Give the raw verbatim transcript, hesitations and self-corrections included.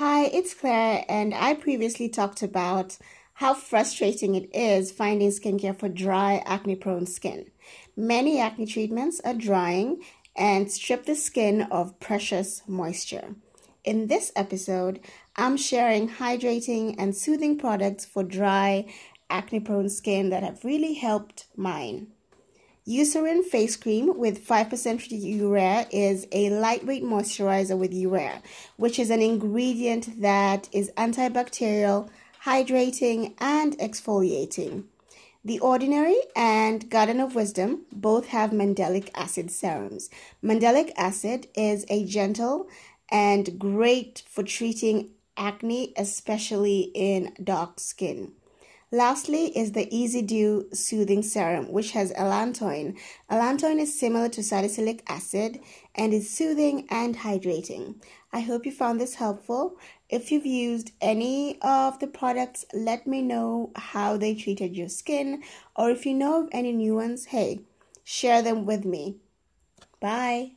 Hi, it's Claire, and I previously talked about how frustrating it is finding skincare for dry, acne-prone skin. Many acne treatments are drying and strip the skin of precious moisture. In this episode, I'm sharing hydrating and soothing products for dry, acne-prone skin that have really helped mine. Eucerin face cream with five percent urea is a lightweight moisturizer with urea, which is an ingredient that is antibacterial, hydrating, and exfoliating. The Ordinary and Garden of Wisdom both have mandelic acid serums. Mandelic acid is a gentle and great for treating acne, especially in dark skin. Lastly is the Easy Dew Soothing Serum, which has allantoin. Allantoin is similar to salicylic acid and is soothing and hydrating. I hope you found this helpful. If you've used any of the products, let me know how they treated your skin, or if you know of any new ones, hey, share them with me. Bye.